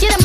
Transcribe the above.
Get him.